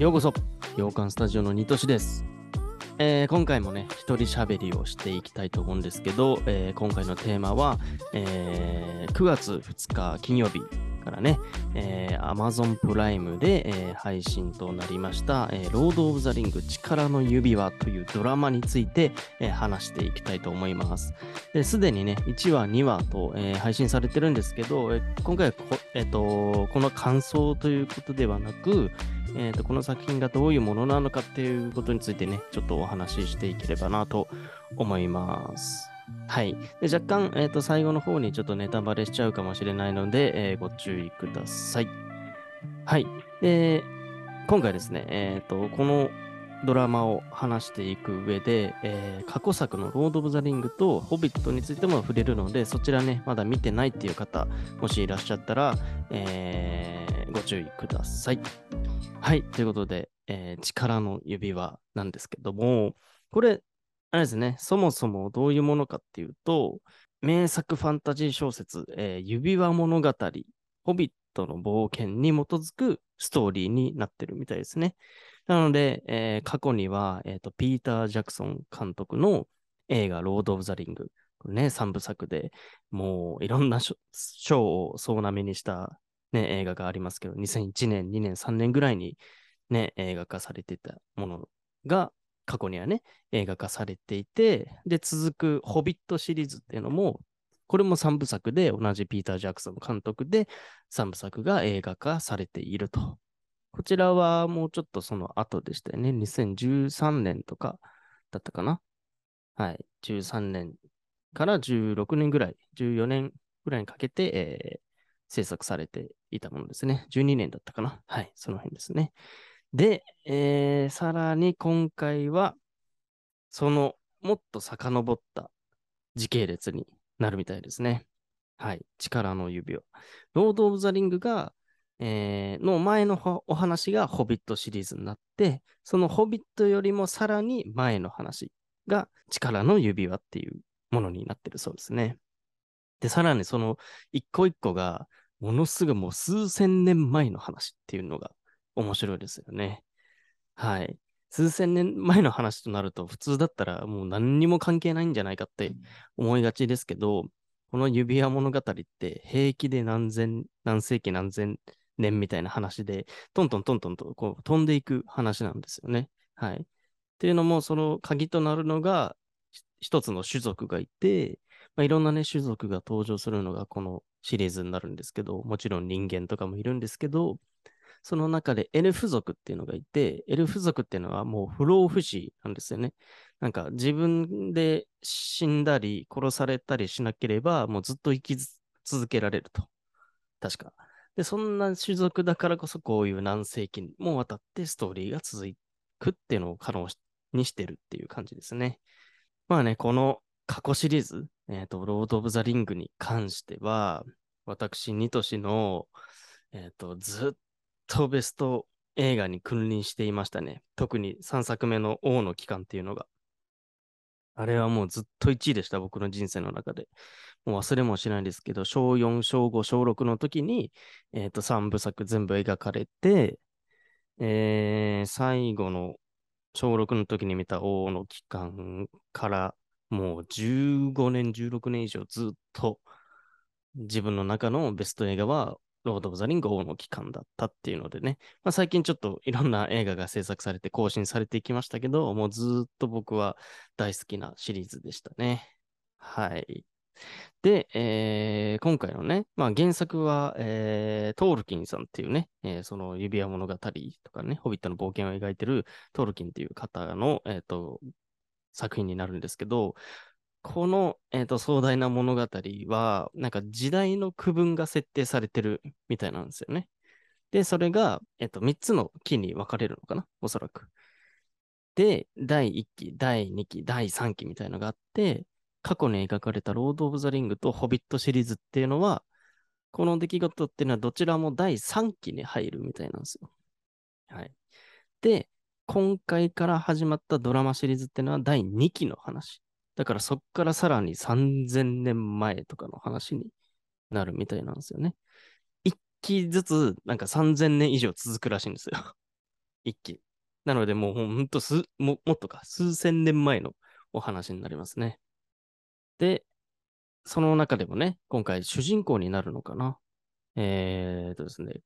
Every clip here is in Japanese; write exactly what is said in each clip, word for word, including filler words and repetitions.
ようこそ洋館スタジオのニトシです、えー、今回もね一人喋りをしていきたいと思うんですけど、えー、今回のテーマは、えー、くがつふつか金曜日からね、えー、Amazon プライムで、えー、配信となりました、えー、ロード・オブ・ザ・リング力の指輪というドラマについて、えー、話していきたいと思います。すでにねいちわにわと、えー、配信されてるんですけど、えー、今回は こ,、えー、とこの感想ということではなくえー、とこの作品がどういうものなのかっていうことについてねちょっとお話ししていければなと思います。はいで若干、えー、と最後の方にちょっとネタバレしちゃうかもしれないので、えー、ご注意ください。はいで今回ですね、えー、とこのドラマを話していく上で、えー、過去作のロード・オブ・ザ・リングとホビットについても触れるので、そちらねまだ見てないっていう方もしいらっしゃったら、えー、ご注意ください。はいということで、えー、力の指輪なんですけども、これあれですね、そもそもどういうものかっていうと、名作ファンタジー小説、えー、指輪物語ホビットの冒険に基づくストーリーになってるみたいですね。なので、えー、過去には、えーと、ピーター・ジャクソン監督の映画ロード・オブ・ザ・リング、ね、さんぶさくでもういろんな賞を総なめにした、ね、映画がありますけど、にせんいちねん、にねん、さんねんぐらいに、ね、映画化されていたものが過去にはね映画化されていて、で続くホビットシリーズっていうのもこれもさんぶさくで同じピーター・ジャクソン監督でさんぶさくが映画化されていると。こちらはもうちょっとその後でしたよね。にせんじゅうさんねんとかだったかな。はい。じゅうさんねんからじゅうろくねんぐらい、じゅうよねんぐらいにかけて、えー、制作されていたものですね。じゅうにねんだったかな。はい。その辺ですね。で、えー、さらに今回は、そのもっと遡った時系列になるみたいですね。はい。力の指輪。ロード・オブ・ザ・リングが、えー、の前のお話がホビットシリーズになって、そのホビットよりもさらに前の話が力の指輪っていうものになってるそうですね。で、さらにその一個一個がものすぐもう数千年前の話っていうのが面白いですよね。はい。数千年前の話となると普通だったらもう何にも関係ないんじゃないかって思いがちですけど、この指輪物語って平気で何千、何世紀何千年みたいな話で、トントントントンとこう飛んでいく話なんですよね。はい。っていうのも、その鍵となるのが、一つの種族がいて、まあ、いろんなね、種族が登場するのがこのシリーズになるんですけど、もちろん人間とかもいるんですけど、その中でエルフ族っていうのがいて、エルフ族っていうのはもう不老不死なんですよね。なんか自分で死んだり殺されたりしなければ、もうずっと生き続けられると。確か。でそんな種族だからこそこういう何世紀にもわたってストーリーが続くっていうのを可能にしてるっていう感じですね。まあね、この過去シリーズ、えっと、ロード・オブ・ザ・リングに関しては、私、ニトシの、えっと、ずっとベスト映画に君臨していましたね。特にさんさくめの王の帰還っていうのが。あれはもうずっといちいでした、僕の人生の中で。もう忘れもしないですけど、しょうよん、しょうご、しょうろくの時に、えー、とさんぶさく全部描かれて、えー、最後のしょうろくの時に見た王の帰還からもうじゅうごねん、じゅうろくねん以上ずっと自分の中のベスト映画はロード・オブ・ザ・リング王の帰還だったっていうのでね、まあ、最近ちょっといろんな映画が制作されて更新されていきましたけど、もうずっと僕は大好きなシリーズでしたね。はい。で、えー、今回のね、まあ、原作は、えー、トールキンさんっていうね、えー、その指輪物語とかね、ホビットの冒険を描いてるトールキンっていう方の、えーと、作品になるんですけど、この、えーと、壮大な物語は、なんか時代の区分が設定されてるみたいなんですよね。で、それが、えーと、みっつの期に分かれるのかな、おそらく。で、だいいっき、だいにき、だいさんきみたいなのがあって、過去に描かれたロード・オブ・ザ・リングとホビットシリーズっていうのは、この出来事っていうのはどちらもだいさんきに入るみたいなんですよ。はい。で、今回から始まったドラマシリーズっていうのはだいにきの話。だからそっからさらにさんぜんねんまえとかの話になるみたいなんですよね。いっきずつなんかさんぜんねん以上続くらしいんですよ。一揆。なのでもうほんと数、も、もっとか、数千年前のお話になりますね。で、その中でもね、今回主人公になるのかな。えーとですね、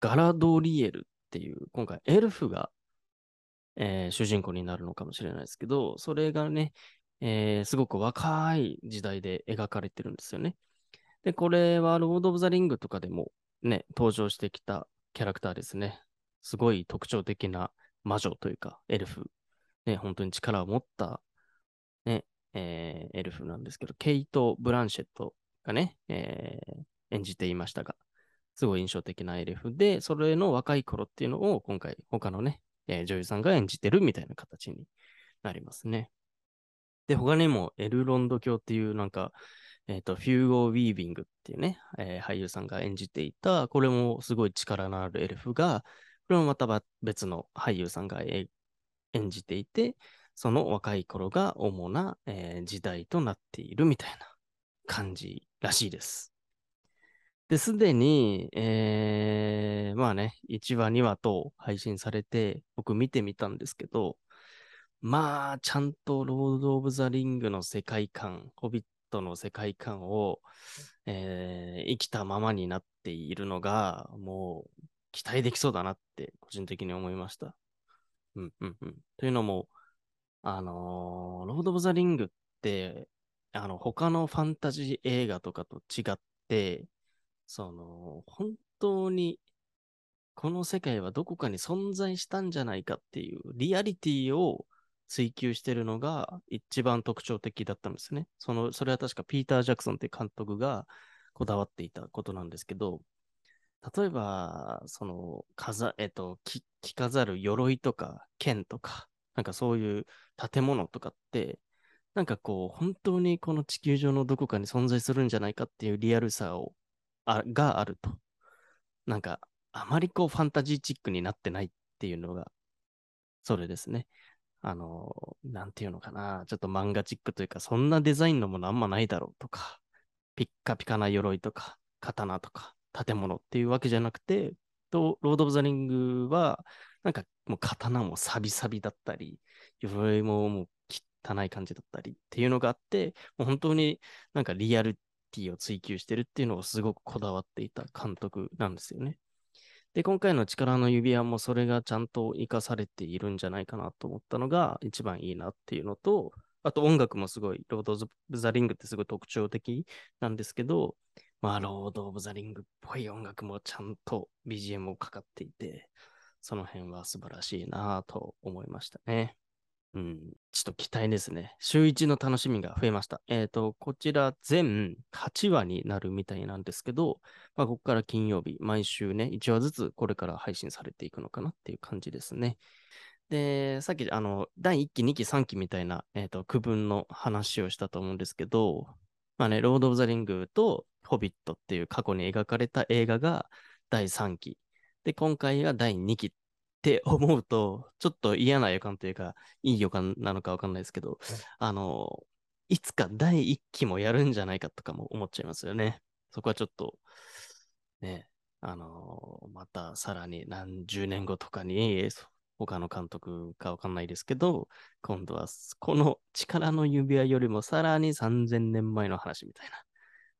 ガラドリエルっていう、今回エルフが、えー、主人公になるのかもしれないですけど、それがね、えー、すごく若い時代で描かれてるんですよね。で、これはロード・オブ・ザ・リングとかでもね、登場してきたキャラクターですね。すごい特徴的な魔女というか、エルフ。ね、本当に力を持った、ね、えー、エルフなんですけど、ケイト・ブランシェットがね、えー、演じていましたが、すごい印象的なエルフで、それの若い頃っていうのを今回他のね、えー、女優さんが演じてるみたいな形になりますね。で、他にもエルロンド卿っていうなんか、えっと、フューゴ・ウィービングっていうね、えー、俳優さんが演じていた、これもすごい力のあるエルフが、これもまた別の俳優さんが演じていて、その若い頃が主な、えー、時代となっているみたいな感じらしいです。で、すでに、えー、まあね、いちわ、にわと配信されて、僕見てみたんですけど、まあ、ちゃんとロード・オブ・ザ・リングの世界観、ホビットの世界観を、えー、生きたままになっているのが、もう期待できそうだなって、個人的に思いました。うんうんうん。というのも、あのー、ロード・オブ・ザ・リングって、あの、他のファンタジー映画とかと違って、その、本当に、この世界はどこかに存在したんじゃないかっていう、リアリティを、追求してるのが一番特徴的だったんですね。その、それは確かピーター・ジャクソンっていう監督がこだわっていたことなんですけど、例えば、その、かざ、えっと、着飾る鎧とか剣とか、なんかそういう建物とかって、なんかこう、本当にこの地球上のどこかに存在するんじゃないかっていうリアルさを、あ、があると。なんか、あまりこう、ファンタジーチックになってないっていうのが、それですね。あの、なんていうのかな、ちょっと漫画チックというか、そんなデザインのものあんまないだろうとか、ピッカピカな鎧とか、刀とか、建物っていうわけじゃなくて、とロード・オブ・ザ・リングは、なんかもう刀もサビサビだったり、鎧ももう汚い感じだったりっていうのがあって、もう本当になんかリアリティを追求してるっていうのをすごくこだわっていた監督なんですよね。で、今回の力の指輪もそれがちゃんと活かされているんじゃないかなと思ったのが一番いいなっていうのと、あと音楽もすごい、ロード・オブ・ザ・リングってすごい特徴的なんですけど、まあ、ロード・オブ・ザ・リングっぽい音楽もちゃんと ビージーエム をかかっていて、その辺は素晴らしいなと思いましたね。うん、ちょっと期待ですね。週一の楽しみが増えました。えっと、こちら全はちわになるみたいなんですけど、まあ、ここから金曜日、毎週ね、いちわずつこれから配信されていくのかなっていう感じですね。で、さっき、あの、だいいっき、にき、さんきみたいな、えっと、区分の話をしたと思うんですけど、まあね、ロード・オブ・ザ・リングとホビットっていう過去に描かれた映画がだいさんき。で、今回がだいにき。って思うと、ちょっと嫌な予感というか、いい予感なのか分かんないですけど、あの、いつかだいいっきもやるんじゃないかとかも思っちゃいますよね。そこはちょっと、ね、あの、またさらに何十年後とかに、他の監督か分かんないですけど、今度はこの力の指輪よりもさらにさんぜんねんまえの話みたい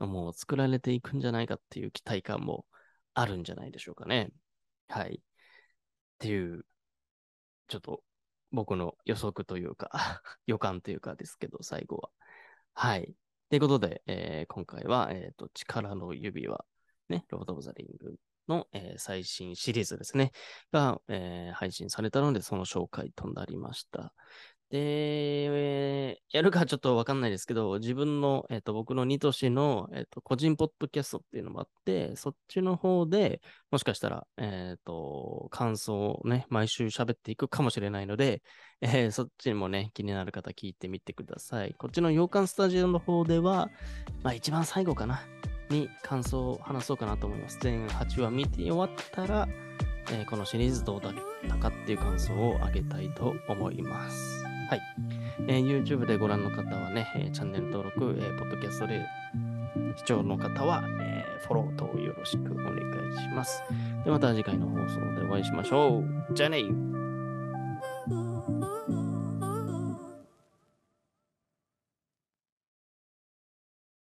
な、もう作られていくんじゃないかっていう期待感もあるんじゃないでしょうかね。はい。っていう、ちょっと僕の予測というか、予感というかですけど、最後は。はい。ということで、えー、今回は、えーと、力の指輪、ね、ロード・オブ・ザ・リングの、えー、最新シリーズですね、が、えー、配信されたので、その紹介となりました。で、えー、やるかちょっとわかんないですけど、自分の、えーと、僕のニトシの、えーと、個人ポッドキャストっていうのもあって、そっちの方でもしかしたら、えーと、感想をね、毎週喋っていくかもしれないので、えー、そっちにもね、気になる方聞いてみてください。こっちの洋館スタジオの方では、まあ一番最後かな、に感想を話そうかなと思います。全はちわ見て終わったら、えー、このシリーズどうだったかっていう感想をあげたいと思います。はい、えー、YouTube でご覧の方はね、えー、チャンネル登録、えー、ポッドキャストで視聴の方は、えー、フォロー等よろしくお願いします。でまた次回の放送でお会いしましょう。じゃあね。